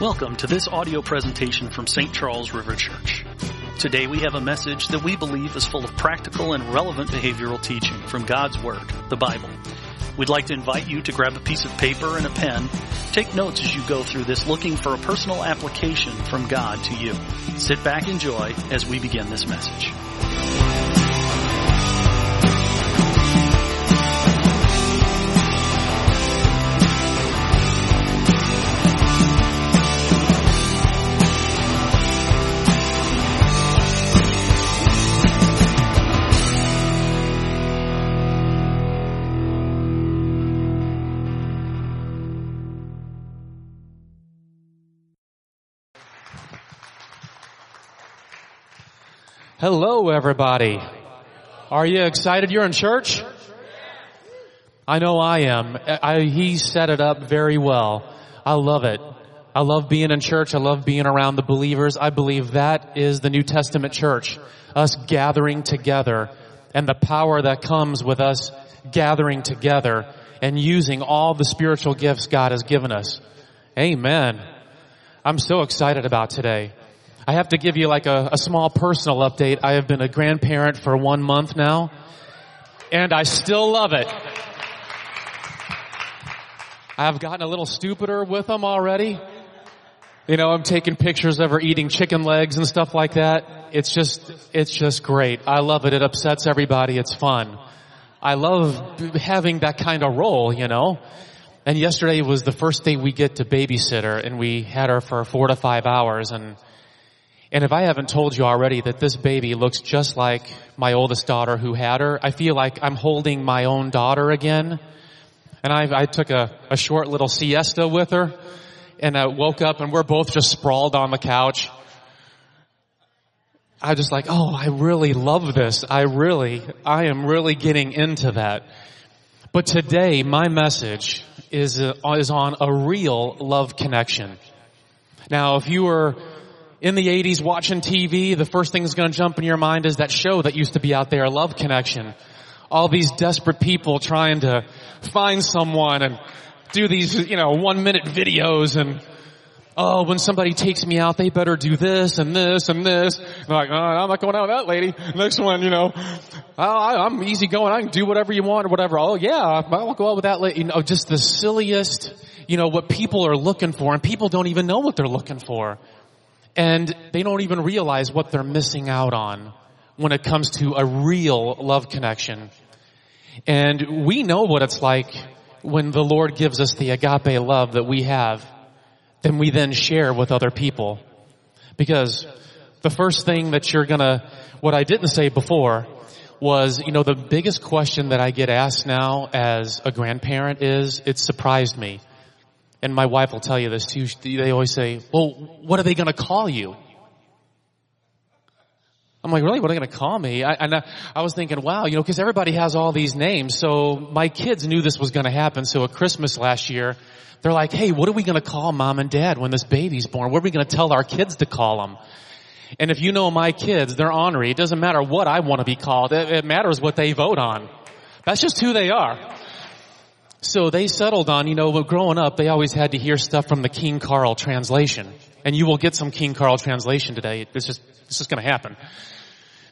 Welcome to this audio presentation from St. Charles River Church. Today we have a message that we believe is full of practical and relevant behavioral teaching from God's Word, the Bible. We'd like to invite you to grab a piece of paper and a pen. Take notes as you go through this, looking for a personal application from God to you. Sit back and enjoy as we begin this message. Hello, everybody. Are you excited you're in church? I know I am. He set it up very well. I love it. I love being in church. I love being around the believers. I believe that is the New Testament church, us gathering together and the power that comes with us gathering together and using all the spiritual gifts God has given us. Amen. I'm so excited about today. I have to give you like a small personal update. I have been a grandparent for 1 month now, and I still love it. I've gotten a little stupider with them already. You know, I'm taking pictures of her eating chicken legs and stuff like that. It's just great. I love it. It upsets everybody. It's fun. I love having that kind of role, you know. And yesterday was the first day we get to babysit her, and we had her for 4 to 5 hours, and if I haven't told you already that this baby looks just like my oldest daughter who had her, I feel like I'm holding my own daughter again. And I took a short little siesta with her, and I woke up and we're both just sprawled on the couch. I just like, oh, I really love this. I am really getting into that. But today my message is on a real love connection. Now, if you were in the 80s watching TV, the first thing that's going to jump in your mind is that show that used to be out there, Love Connection. All these desperate people trying to find someone and do these, you know, 1 minute videos and, oh, when somebody takes me out, they better do this and this and this. And like, oh, I'm not going out with that lady. Next one, you know, oh, I'm easy going. I can do whatever you want or whatever. Oh yeah, I'll go out with that lady. You know, just the silliest, you know, what people are looking for, and people don't even know what they're looking for. And they don't even realize what they're missing out on when it comes to a real love connection. And we know what it's like when the Lord gives us the agape love that we have, then we then share with other people. Because the first thing that you're gonna, what I didn't say before was, you know, the biggest question that I get asked now as a grandparent is, it surprised me. And my wife will tell you this too. They always say, well, what are they going to call you? I'm like, really? What are they going to call me? I was thinking, wow, you know, because everybody has all these names. So my kids knew this was going to happen. So at Christmas last year, they're like, hey, what are we going to call mom and dad when this baby's born? What are we going to tell our kids to call them? And if you know my kids, they're ornery. It doesn't matter what I want to be called. It matters what they vote on. That's just who they are. So they settled on, you know, growing up, they always had to hear stuff from the King Carl translation. And you will get some King Carl translation today. It's just going to happen.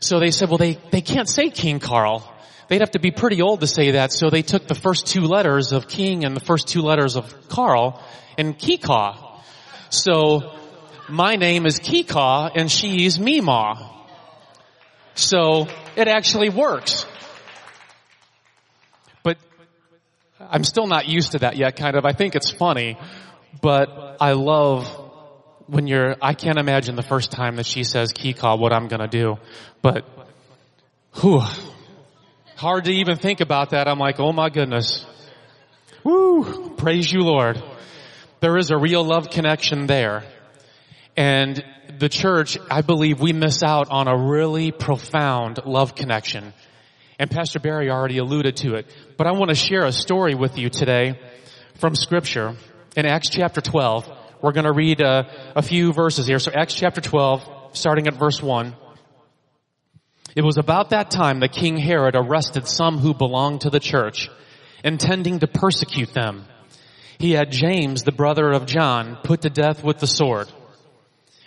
So they said, well, they can't say King Carl. They'd have to be pretty old to say that. So they took the first two letters of King and the first two letters of Carl and Kikaw. So my name is Kikaw and she's Meemaw. So it actually works. I'm still not used to that yet, kind of. I think it's funny, but I love when I can't imagine the first time that she says Kikaw what I'm going to do, but whew, hard to even think about that. I'm like, oh my goodness. Woo, praise you, Lord. There is a real love connection there. And the church, I believe we miss out on a really profound love connection. And Pastor Barry already alluded to it. But I want to share a story with you today from Scripture. In Acts chapter 12, we're going to read a few verses here. So Acts chapter 12, starting at verse 1. It was about that time that King Herod arrested some who belonged to the church, intending to persecute them. He had James, the brother of John, put to death with the sword.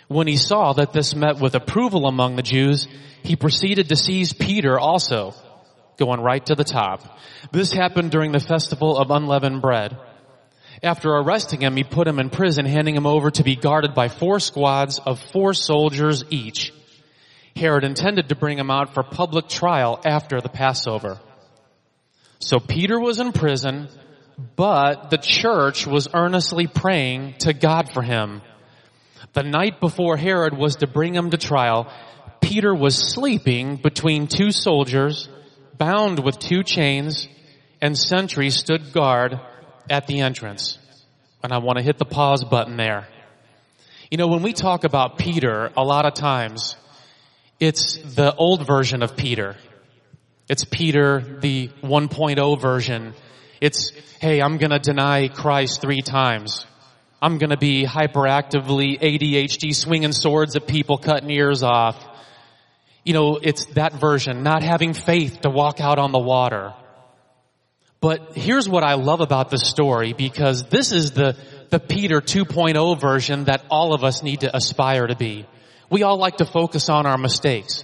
When he saw that this met with approval among the Jews, he proceeded to seize Peter also, going right to the top. This happened during the festival of unleavened bread. After arresting him, he put him in prison, handing him over to be guarded by 4 squads of 4 soldiers each. Herod intended to bring him out for public trial after the Passover. So Peter was in prison, but the church was earnestly praying to God for him. The night before Herod was to bring him to trial, Peter was sleeping between 2 soldiers, bound with 2 chains, and sentries stood guard at the entrance. And I want to hit the pause button there. You know, when we talk about Peter, a lot of times, it's the old version of Peter. It's Peter, the 1.0 version. It's, hey, I'm going to deny Christ 3 times. I'm going to be hyperactively ADHD, swinging swords at people, cutting ears off. You know, it's that version, not having faith to walk out on the water. But here's what I love about this story, because this is the Peter 2.0 version that all of us need to aspire to be. We all like to focus on our mistakes.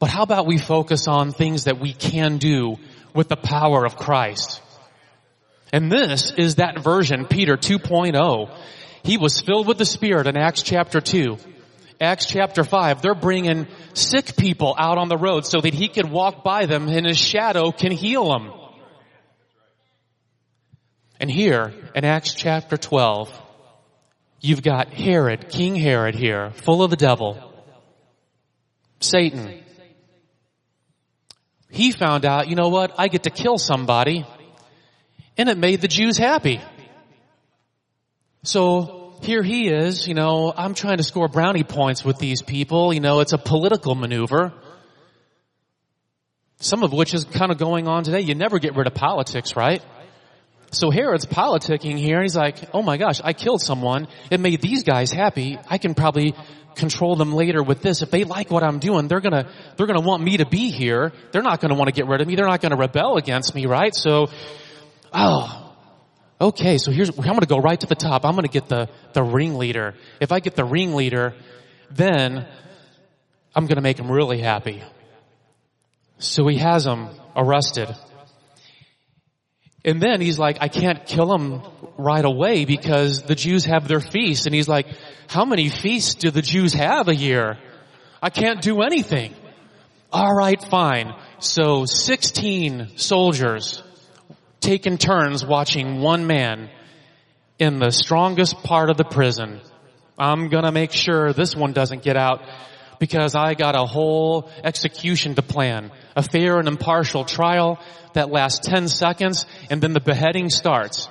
But how about we focus on things that we can do with the power of Christ? And this is that version, Peter 2.0. He was filled with the Spirit in Acts chapter 2. Acts chapter 5, they're bringing sick people out on the road so that he could walk by them and his shadow can heal them. And here, in Acts chapter 12, you've got Herod, King Herod here, full of the devil, Satan. He found out, you know what, I get to kill somebody. And it made the Jews happy. So here he is, you know, I'm trying to score brownie points with these people. You know, it's a political maneuver, some of which is kind of going on today. You never get rid of politics, right? So Herod's politicking here. He's like, oh, my gosh, I killed someone. It made these guys happy. I can probably control them later with this. If they like what I'm doing, they're going to want me to be here. They're not going to want to get rid of me. They're not going to rebel against me, right? So... oh, okay, so here's, I'm going to go right to the top. I'm going to get the ringleader. If I get the ringleader, then I'm going to make him really happy. So he has him arrested. And then he's like, I can't kill him right away because the Jews have their feasts. And he's like, how many feasts do the Jews have a year? I can't do anything. All right, fine. So 16 soldiers... taking turns watching one man in the strongest part of the prison. I'm going to make sure this one doesn't get out because I got a whole execution to plan. A fair and impartial trial that lasts 10 seconds and then the beheading starts.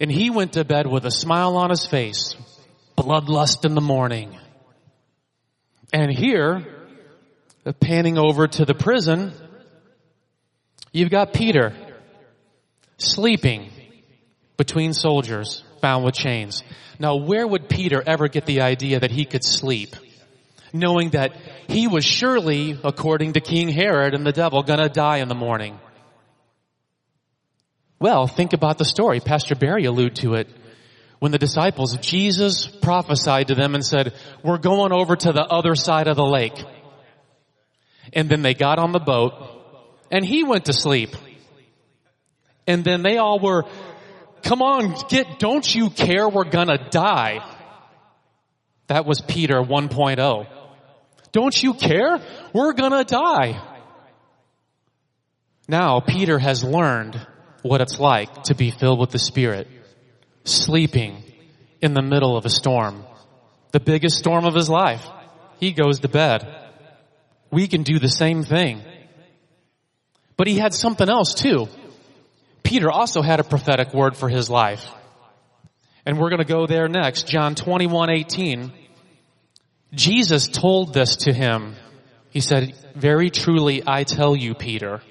And he went to bed with a smile on his face, bloodlust in the morning. And here, panning over to the prison... you've got Peter sleeping between soldiers bound with chains. Now, where would Peter ever get the idea that he could sleep, knowing that he was surely, according to King Herod and the devil, going to die in the morning? Well, think about the story. Pastor Barry alluded to it when the disciples of Jesus prophesied to them and said, we're going over to the other side of the lake. And then they got on the boat. And he went to sleep. And then they all were, come on, don't you care we're gonna die? That was Peter 1.0. Don't you care? We're gonna die. Now, Peter has learned what it's like to be filled with the Spirit, sleeping in the middle of a storm, the biggest storm of his life. He goes to bed. We can do the same thing. But he had something else too. Peter also had a prophetic word for his life. And we're going to go there next. John 21:18. Jesus told this to him. He said, very truly, I tell you, Peter,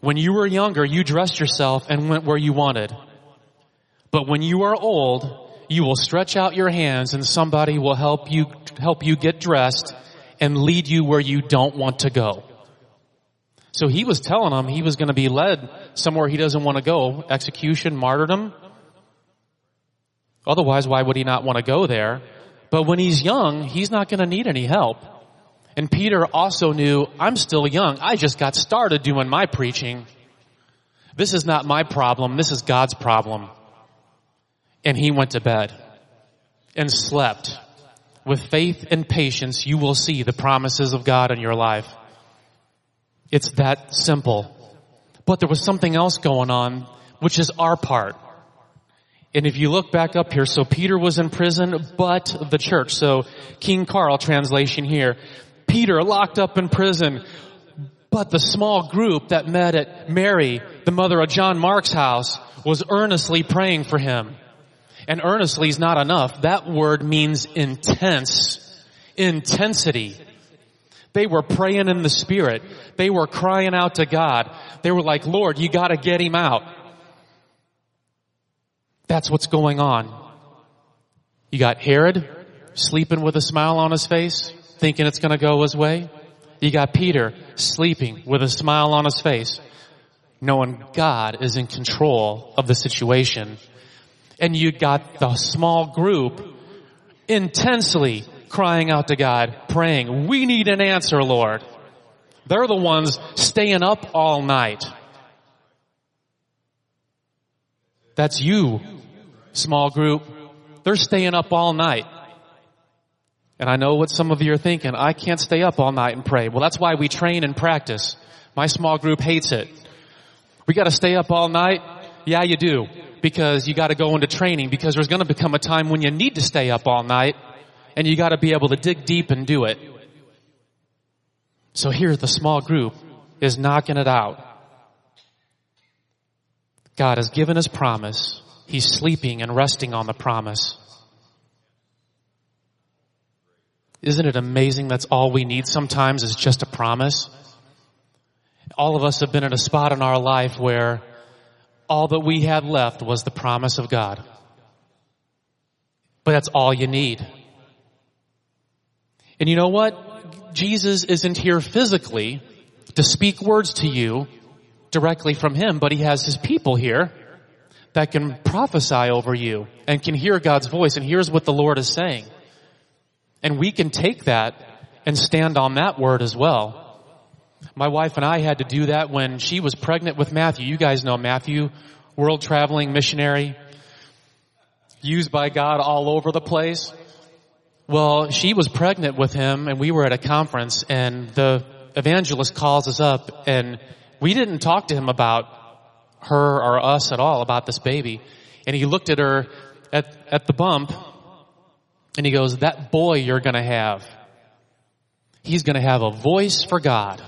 when you were younger, you dressed yourself and went where you wanted. But when you are old, you will stretch out your hands and somebody will help you get dressed and lead you where you don't want to go. So he was telling them he was going to be led somewhere he doesn't want to go, execution, martyrdom. Otherwise, why would he not want to go there? But when he's young, he's not going to need any help. And Peter also knew, I'm still young. I just got started doing my preaching. This is not my problem. This is God's problem. And he went to bed and slept. With faith and patience, you will see the promises of God in your life. It's that simple. But there was something else going on, which is our part. And if you look back up here, so Peter was in prison, but the church. So King Carl translation here. Peter locked up in prison, but the small group that met at Mary, the mother of John Mark's house, was earnestly praying for him. And earnestly is not enough. That word means intense, intensity. They were praying in the Spirit. They were crying out to God. They were like, Lord, you got to get him out. That's what's going on. You got Herod sleeping with a smile on his face, thinking it's going to go his way. You got Peter sleeping with a smile on his face, knowing God is in control of the situation. And you got the small group intensely crying out to God, praying, we need an answer, Lord. They're the ones staying up all night. That's you, small group. They're staying up all night. And I know what some of you are thinking. I can't stay up all night and pray. Well, that's why we train and practice. My small group hates it. We got to stay up all night. Yeah, you do. Because you got to go into training, because there's going to become a time when you need to stay up all night, and you got to be able to dig deep and do it. So here the small group is knocking it out. God has given his promise. He's sleeping and resting on the promise. Isn't it amazing? That's all we need sometimes is just a promise. All of us have been in a spot in our life where all that we had left was the promise of God. But that's all you need. And you know what? Jesus isn't here physically to speak words to you directly from him, but he has his people here that can prophesy over you and can hear God's voice. And here's what the Lord is saying. And we can take that and stand on that word as well. My wife and I had to do that when she was pregnant with Matthew. You guys know Matthew, world-traveling missionary, used by God all over the place. Well, she was pregnant with him, and we were at a conference, and the evangelist calls us up, and we didn't talk to him about her or us at all, about this baby. And he looked at her at the bump, and he goes, that boy you're going to have, he's going to have a voice for God.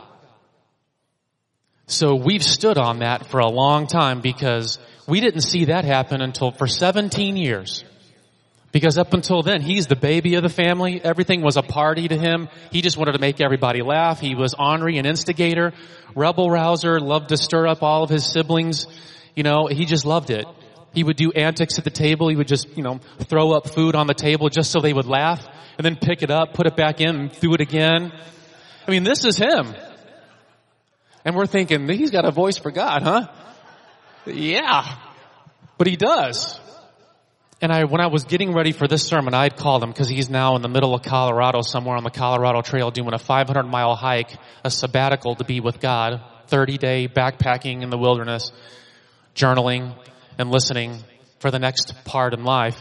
So we've stood on that for a long time, because we didn't see that happen until for 17 years. Because up until then, he's the baby of the family. Everything was a party to him. He just wanted to make everybody laugh. He was ornery, an instigator, rebel-rouser, loved to stir up all of his siblings. You know, he just loved it. He would do antics at the table. He would just, you know, throw up food on the table just so they would laugh, and then pick it up, put it back in, and do it again. I mean, this is him. And we're thinking, he's got a voice for God, huh? Yeah. But he does. And when I was getting ready for this sermon, I had called him, because he's now in the middle of Colorado, somewhere on the Colorado Trail, doing a 500-mile hike, a sabbatical to be with God, 30-day backpacking in the wilderness, journaling and listening for the next part in life.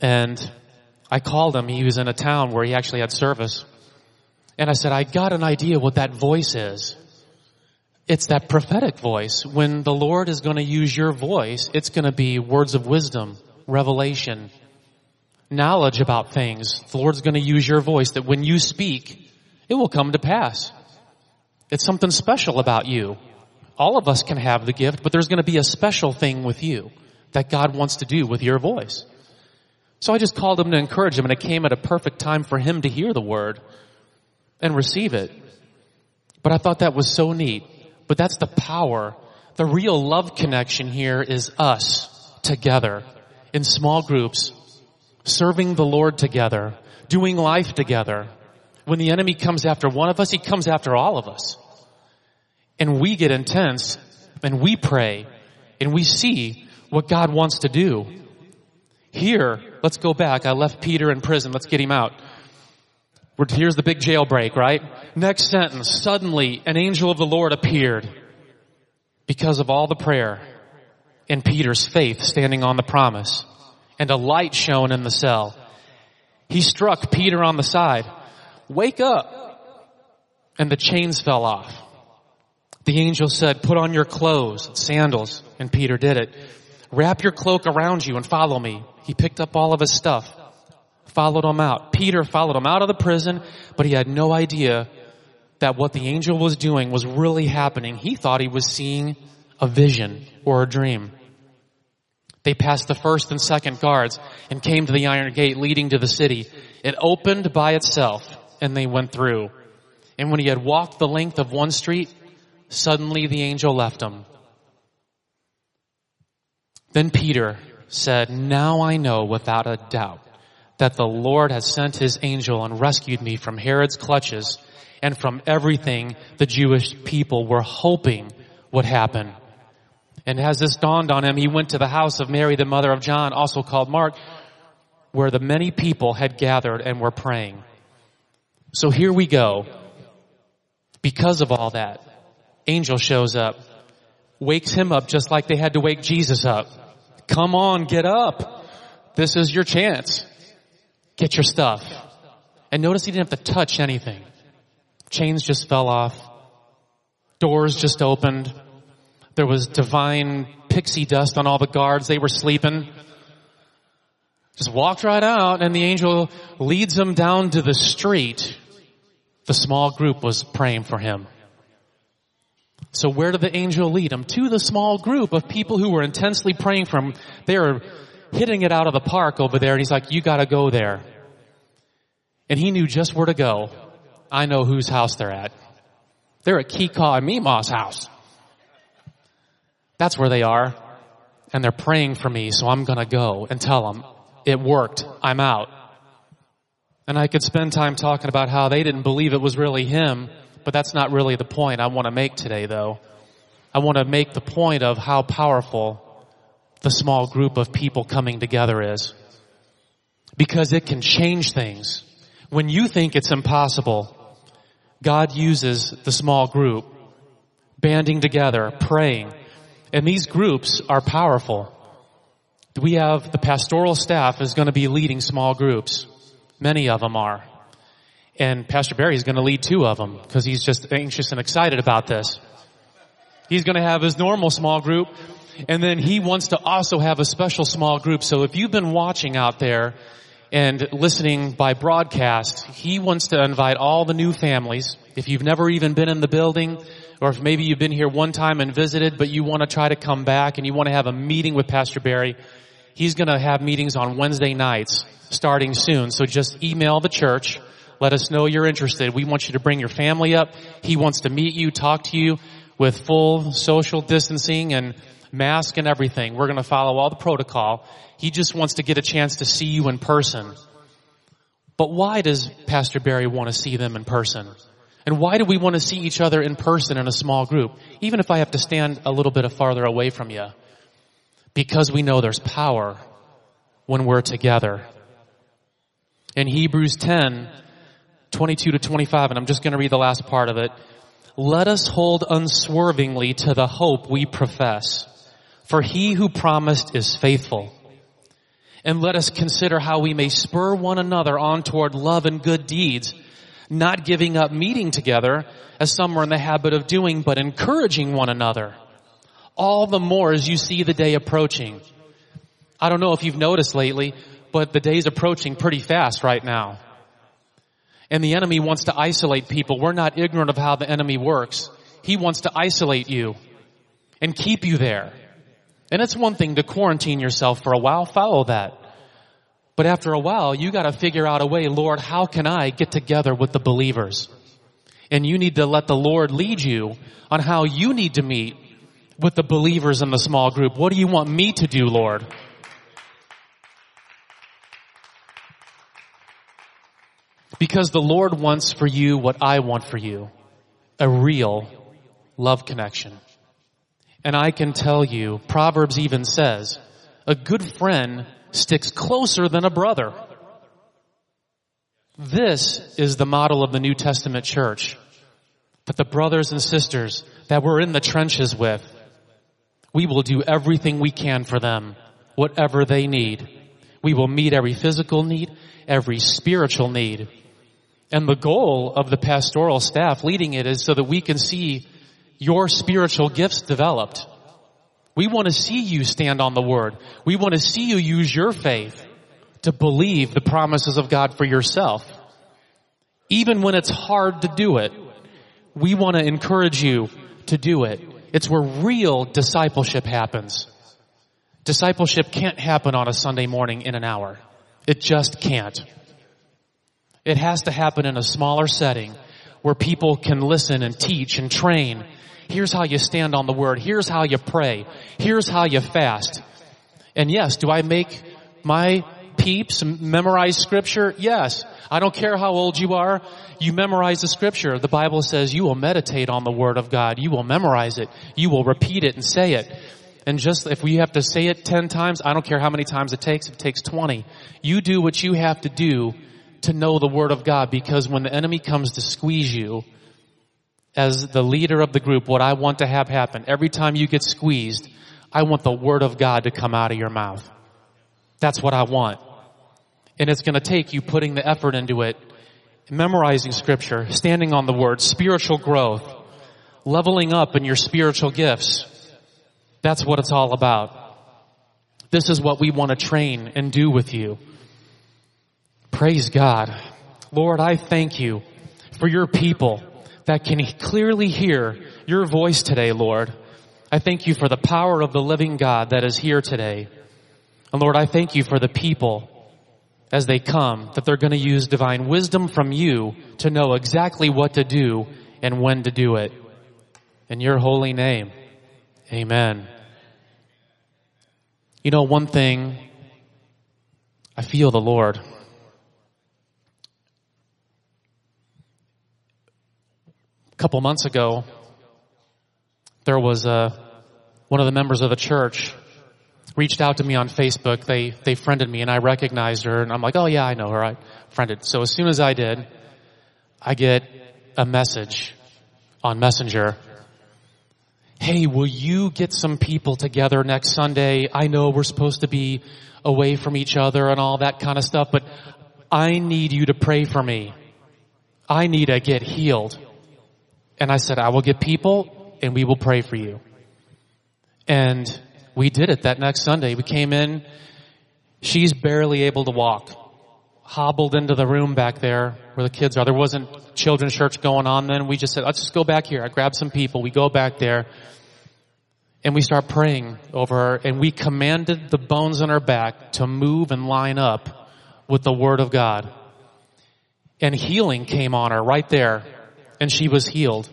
And I called him. He was in a town where he actually had service. And I said, I got an idea what that voice is. It's that prophetic voice. When the Lord is going to use your voice, it's going to be words of wisdom, revelation, knowledge about things. The Lord's going to use your voice, that when you speak, it will come to pass. It's something special about you. All of us can have the gift, but there's going to be a special thing with you that God wants to do with your voice. So I just called him to encourage him, and it came at a perfect time for him to hear the word and receive it. But I thought that was so neat. But that's the power. The real love connection here is us together in small groups, serving the Lord together, doing life together. When the enemy comes after one of us, he comes after all of us. and we get intense and we pray and we see what God wants to do. Here, let's go back. I left Peter in prison. Let's get him out. Here's the big jailbreak, right? Next sentence. Suddenly, an angel of the Lord appeared because of all the prayer and Peter's faith standing on the promise. And a light shone in the cell. He struck Peter on the side. Wake up. And the chains fell off. The angel said, put on your clothes and sandals. And Peter did it. Wrap your cloak around you and follow me. He picked up all of his stuff, followed him out. Peter followed him out of the prison, but he had no idea that what the angel was doing was really happening. He thought he was seeing a vision or a dream. They passed the first and second guards and came to the iron gate leading to the city. It opened by itself, and they went through. And when he had walked the length of one street, suddenly the angel left him. Then Peter said, now I know without a doubt that the Lord has sent his angel and rescued me from Herod's clutches and from everything the Jewish people were hoping would happen. And as this dawned on him, he went to the house of Mary, the mother of John, also called Mark, where the many people had gathered and were praying. So here we go. Because of all that, angel shows up, wakes him up just like they had to wake Jesus up. Come on, get up. This is your chance. Get your stuff. And notice he didn't have to touch anything. Chains just fell off. Doors just opened. There was divine pixie dust on all the guards. They were sleeping. Just walked right out, and the angel leads him down to the street. The small group was praying for him. So where did the angel lead him? To the small group of people who were intensely praying for him. They were hitting it out of the park over there, and he's like, you got to go there. And he knew just where to go. I know whose house they're at. They're at Chi Alpha and Mima's house. That's where they are, and they're praying for me, so I'm going to go and tell them. It worked. I'm out. And I could spend time talking about how they didn't believe it was really him, but that's not really the point I want to make today, though. I want to make the point of how powerful the small group of people coming together is. Because it can change things. When you think it's impossible, God uses the small group, banding together, praying. And these groups are powerful. We have the pastoral staff is going to be leading small groups. Many of them are. And Pastor Barry is going to lead two of them because he's just anxious and excited about this. He's going to have his normal small group. And then he wants to also have a special small group. So if you've been watching out there and listening by broadcast, he wants to invite all the new families. If you've never even been in the building, or if maybe you've been here one time and visited, but you want to try to come back and you want to have a meeting with Pastor Barry, he's going to have meetings on Wednesday nights starting soon. So just email the church. Let us know you're interested. We want you to bring your family up. He wants to meet you, talk to you with full social distancing and mask and everything. We're going to follow all the protocol. He just wants to get a chance to see you in person. But why does Pastor Barry want to see them in person? And why do we want to see each other in person in a small group? Even if I have to stand a little bit farther away from you. Because we know there's power when we're together. In Hebrews 10:22-25, and I'm just going to read the last part of it. Let us hold unswervingly to the hope we profess, for he who promised is faithful. And let us consider how we may spur one another on toward love and good deeds, not giving up meeting together, as some are in the habit of doing, but encouraging one another. All the more as you see the day approaching. I don't know if you've noticed lately, but the day's approaching pretty fast right now. And the enemy wants to isolate people. We're not ignorant of how the enemy works. He wants to isolate you and keep you there. And it's one thing to quarantine yourself for a while, follow that. But after a while, you got to figure out a way, Lord, how can I get together with the believers? And you need to let the Lord lead you on how you need to meet with the believers in the small group. What do you want me to do, Lord? Because the Lord wants for you what I want for you, a real love connection. And I can tell you, Proverbs even says, a good friend sticks closer than a brother. This is the model of the New Testament church. But the brothers and sisters that we're in the trenches with, we will do everything we can for them, whatever they need. We will meet every physical need, every spiritual need. And the goal of the pastoral staff leading it is so that we can see your spiritual gifts developed. We want to see you stand on the word. We want to see you use your faith to believe the promises of God for yourself. Even when it's hard to do it, we want to encourage you to do it. It's where real discipleship happens. Discipleship can't happen on a Sunday morning in an hour. It just can't. It has to happen in a smaller setting where people can listen and teach and train. Here's how you stand on the word. Here's how you pray. Here's how you fast. And yes, do I make my peeps memorize scripture? Yes. I don't care how old you are. You memorize the scripture. The Bible says you will meditate on the word of God. You will memorize it. You will repeat it and say it. And just if we have to say it 10 times, I don't care how many times it takes. If it takes 20, you do what you have to do to know the word of God, because when the enemy comes to squeeze you, as the leader of the group, what I want to have happen, every time you get squeezed, I want the word of God to come out of your mouth. That's what I want. And it's going to take you putting the effort into it, memorizing scripture, standing on the word, spiritual growth, leveling up in your spiritual gifts. That's what it's all about. This is what we want to train and do with you. Praise God. Lord, I thank you for your people that can clearly hear your voice today, Lord. I thank you for the power of the living God that is here today. And Lord, I thank you for the people as they come, that they're going to use divine wisdom from you to know exactly what to do and when to do it. In your holy name, amen. You know, one thing, I feel the Lord. A couple months ago, there was one of the members of the church reached out to me on Facebook. They friended me, and I recognized her, and I'm like, oh yeah, I know her. I friended. So as soon as I did, I get a message on Messenger. Hey, will you get some people together next Sunday? I know we're supposed to be away from each other and all that kind of stuff, but I need you to pray for me. I need to get healed. And I said, I will get people and we will pray for you. And we did it that next Sunday. We came in. She's barely able to walk. Hobbled into the room back there where the kids are. There wasn't children's church going on then. We just said, let's just go back here. I grabbed some people. We go back there. And we start praying over her. And we commanded the bones in her back to move and line up with the word of God. And healing came on her right there. And she was healed.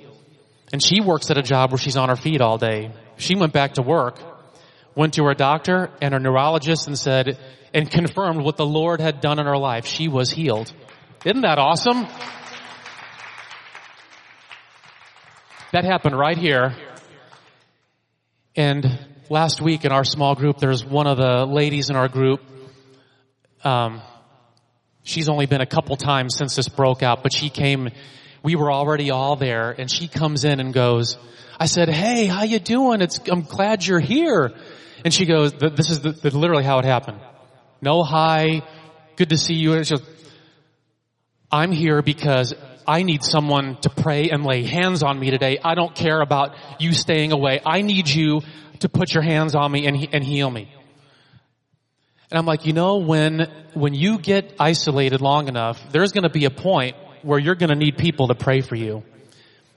And she works at a job where she's on her feet all day. She went back to work. Went to her doctor and her neurologist and said, and confirmed what the Lord had done in her life. She was healed. Isn't that awesome? That happened right here. And last week in our small group, there's one of the ladies in our group. She's only been a couple times since this broke out, but she came. We were already all there, and she comes in and goes, I said, hey, how you doing? I'm glad you're here. And she goes, this is literally how it happened. No, hi, good to see you. And she goes, I'm here because I need someone to pray and lay hands on me today. I don't care about you staying away. I need you to put your hands on me and heal me. And I'm like, you know, when you get isolated long enough, there's going to be a point where you're going to need people to pray for you.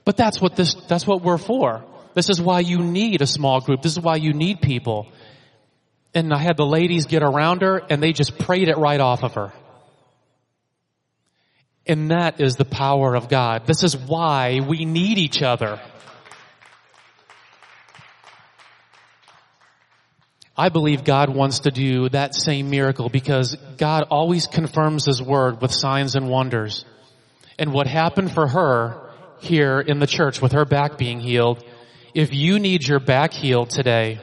But that's what we're for. This is why you need a small group. This is why you need people. And I had the ladies get around her, and they just prayed it right off of her. And that is the power of God. This is why we need each other. I believe God wants to do that same miracle, because God always confirms his word with signs and wonders. And what happened for her here in the church with her back being healed if you need your back healed today,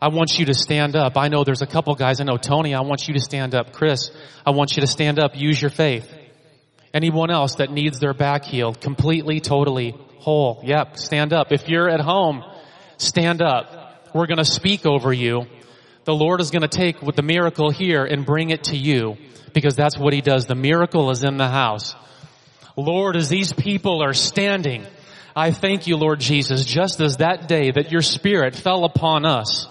I want you to stand up. I know there's a couple guys. I know Tony, I want you to stand up. Chris, I want you to stand up. Use your faith. Anyone else that needs their back healed, completely, totally whole. Yep, stand up. If you're at home, stand up. We're going to speak over you. The Lord is going to take with the miracle here and bring it to you, because that's what he does. The miracle is in the house. Lord, as these people are standing, I thank you, Lord Jesus, just as that day that your spirit fell upon us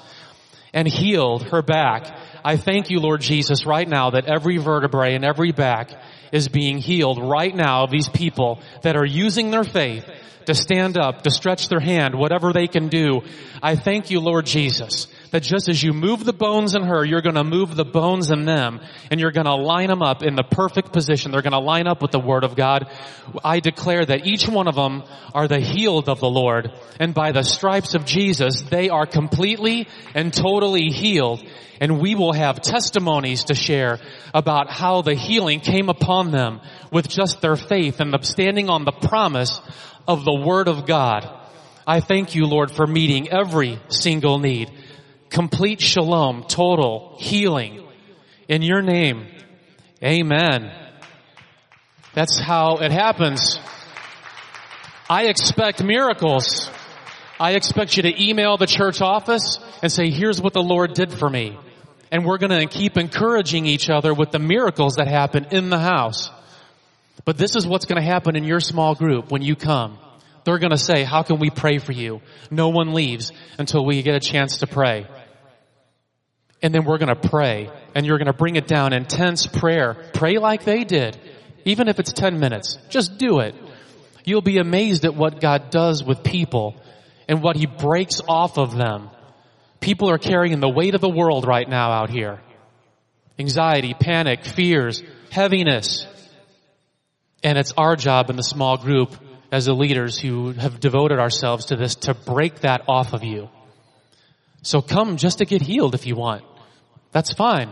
and healed her back. I thank you, Lord Jesus, right now that every vertebrae and every back is being healed right now of these people that are using their faith to stand up, to stretch their hand, whatever they can do. I thank you, Lord Jesus, that just as you move the bones in her, you're going to move the bones in them, and you're going to line them up in the perfect position. They're going to line up with the Word of God. I declare that each one of them are the healed of the Lord, and by the stripes of Jesus, they are completely and totally healed, and we will have testimonies to share about how the healing came upon them with just their faith and standing on the promise of the Word of God. I thank you, Lord, for meeting every single need. Complete shalom, total healing in your name. Amen. That's how it happens. I expect miracles. I expect you to email the church office and say, here's what the Lord did for me. And we're going to keep encouraging each other with the miracles that happen in the house. But this is what's going to happen in your small group when you come. They're going to say, how can we pray for you? No one leaves until we get a chance to pray. And then we're going to pray. And you're going to bring it down, intense prayer. Pray like they did. Even if it's 10 minutes. Just do it. You'll be amazed at what God does with people and what he breaks off of them. People are carrying the weight of the world right now out here. Anxiety, panic, fears, heaviness. And it's our job in the small group as the leaders who have devoted ourselves to this to break that off of you. So come just to get healed if you want. That's fine.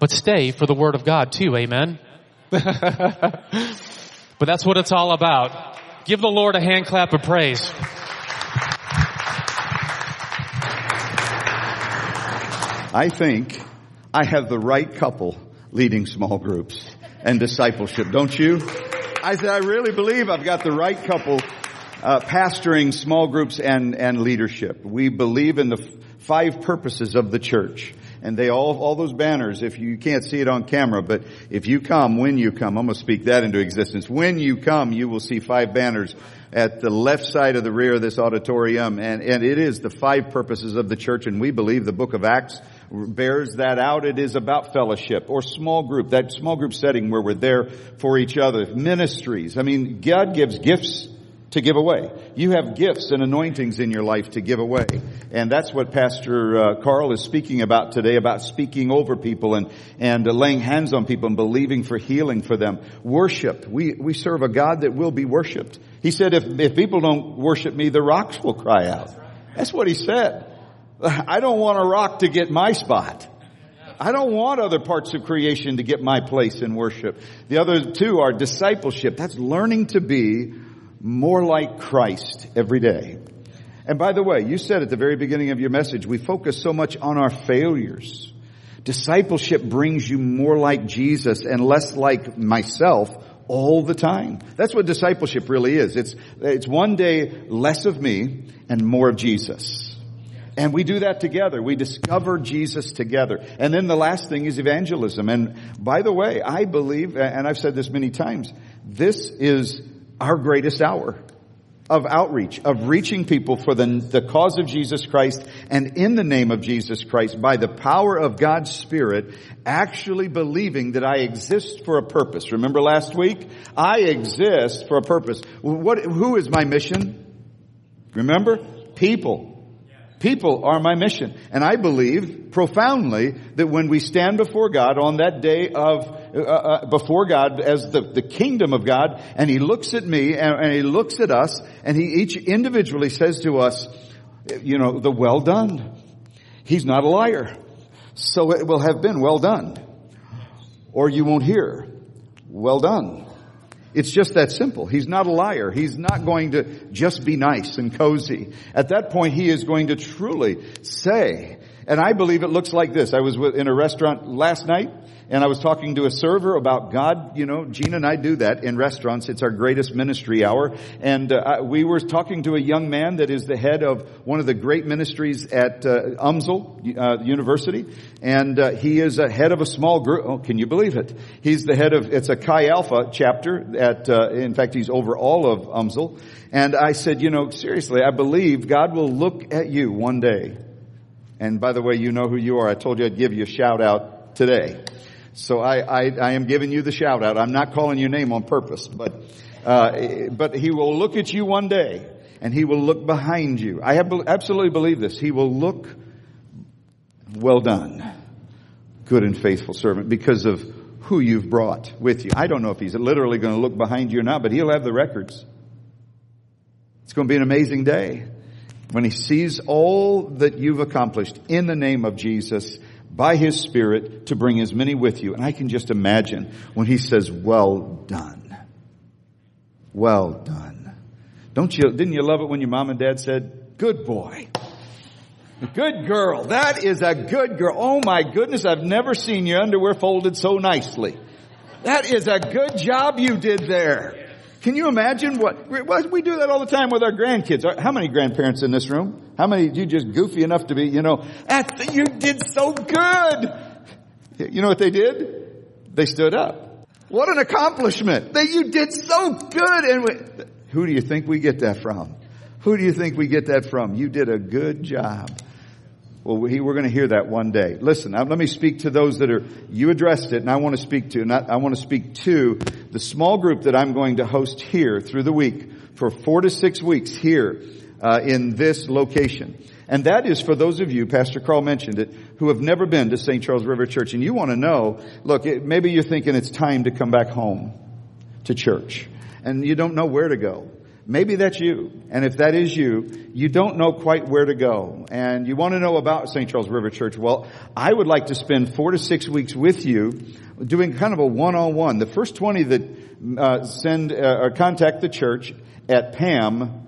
But stay for the Word of God too, amen? But that's what it's all about. Give the Lord a hand clap of praise. I think I have the right couple leading small groups and discipleship, don't you? I said, I really believe I've got the right couple pastoring small groups and leadership. We believe in the five purposes of the church. And they all those banners, if you can't see it on camera, but if you come, when you come, I'm going to speak that into existence. When you come, you will see five banners at the left side of the rear of this auditorium. And it is the five purposes of the church. And we believe the book of Acts bears that out. It is about fellowship or small group, that small group setting where we're there for each other. Ministries. I mean, God gives gifts to give away. You have gifts and anointings in your life to give away. And that's what Pastor Carl is speaking about today, about speaking over people and laying hands on people and believing for healing for them. Worship. We serve a God that will be worshiped. He said, if people don't worship me, the rocks will cry out. That's what he said. I don't want a rock to get my spot. I don't want other parts of creation to get my place in worship. The other two are discipleship. That's learning to be more like Christ every day. And by the way, you said at the very beginning of your message, we focus so much on our failures. Discipleship brings you more like Jesus and less like myself all the time. That's what discipleship really is. It's one day less of me and more of Jesus. And we do that together. We discover Jesus together. And then the last thing is evangelism. And by the way, I believe, and I've said this many times, this is our greatest hour of outreach, of reaching people for the cause of Jesus Christ and in the name of Jesus Christ by the power of God's Spirit, actually believing that I exist for a purpose. Remember last week? I exist for a purpose. Who is my mission? Remember? People. People are my mission. And I believe profoundly that when we stand before God on that day of, before God as the kingdom of God, and he looks at me and he looks at us and he each individually says to us, you know, the well done. He's not a liar. So it will have been well done. Or you won't hear well done. It's just that simple. He's not a liar. He's not going to just be nice and cozy. At that point, he is going to truly say, and I believe it looks like this. I was in a restaurant last night, and I was talking to a server about God. You know, Gene and I do that in restaurants. It's our greatest ministry hour. And we were talking to a young man that is the head of one of the great ministries at UMSL University. And he is a head of a small group. Oh, can you believe it? He's the head of, it's a Chi Alpha chapter at, in fact, he's over all of UMSL. And I said, you know, seriously, I believe God will look at you one day. And by the way, you know who you are. I told you I'd give you a shout out today. So I am giving you the shout out. I'm not calling your name on purpose, but he will look at you one day and he will look behind you. I absolutely believe this. He will look, well done, good and faithful servant, because of who you've brought with you. I don't know if he's literally going to look behind you or not, but he'll have the records. It's going to be an amazing day. When he sees all that you've accomplished in the name of Jesus, by his Spirit, to bring as many with you. And I can just imagine when he says, well done. Well done. Didn't you love it when your mom and dad said, good boy. Good girl. That is a good girl. Oh my goodness, I've never seen your underwear folded so nicely. That is a good job you did there. Can you imagine what we do that all the time with our grandkids? How many grandparents in this room? How many of you just goofy enough to be, you know, you did so good. You know what they did? They stood up. What an accomplishment that you did so good. And who do you think we get that from? Who do you think we get that from? You did a good job. Well, we're going to hear that one day. Listen, let me speak to those you addressed it, and I want to speak to, the small group that I'm going to host here through the week for 4 to 6 weeks here in this location. And that is for those of you, Pastor Carl mentioned it, who have never been to St. Charles River Church. And you want to know, look, maybe you're thinking it's time to come back home to church, and you don't know where to go. Maybe that's you. And if that is you, you don't know quite where to go. And you want to know about St. Charles River Church. Well, I would like to spend 4 to 6 weeks with you doing kind of a one-on-one. The first 20 that or contact the church at Pam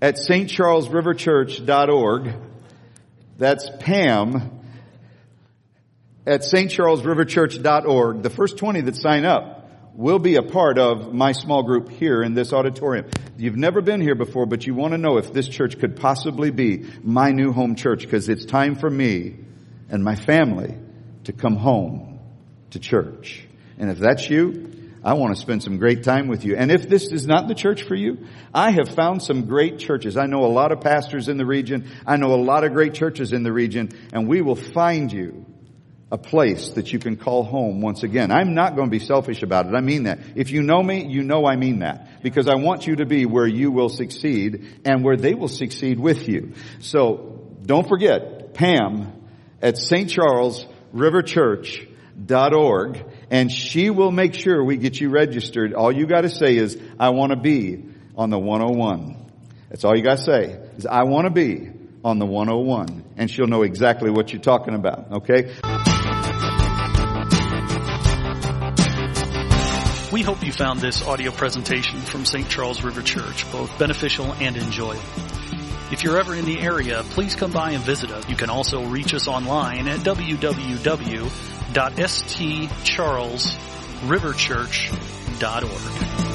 at stcharlesriverchurch.org. That's Pam at stcharlesriverchurch.org. The first 20 that sign up will be a part of my small group here in this auditorium. You've never been here before, but you want to know if this church could possibly be my new home church, because it's time for me and my family to come home to church. And if that's you, I want to spend some great time with you. And if this is not the church for you, I have found some great churches. I know a lot of pastors in the region. I know a lot of great churches in the region, and we will find you a place that you can call home once again. I'm not going to be selfish about it. I mean that. If you know me, you know I mean that. Because I want you to be where you will succeed and where they will succeed with you. So don't forget, Pam at stcharlesriverchurch.org, and she will make sure we get you registered. All you got to say is, I want to be on the 101. That's all you got to say is, I want to be on the 101. And she'll know exactly what you're talking about. Okay? We hope you found this audio presentation from St. Charles River Church both beneficial and enjoyable. If you're ever in the area, please come by and visit us. You can also reach us online at www.stcharlesriverchurch.org.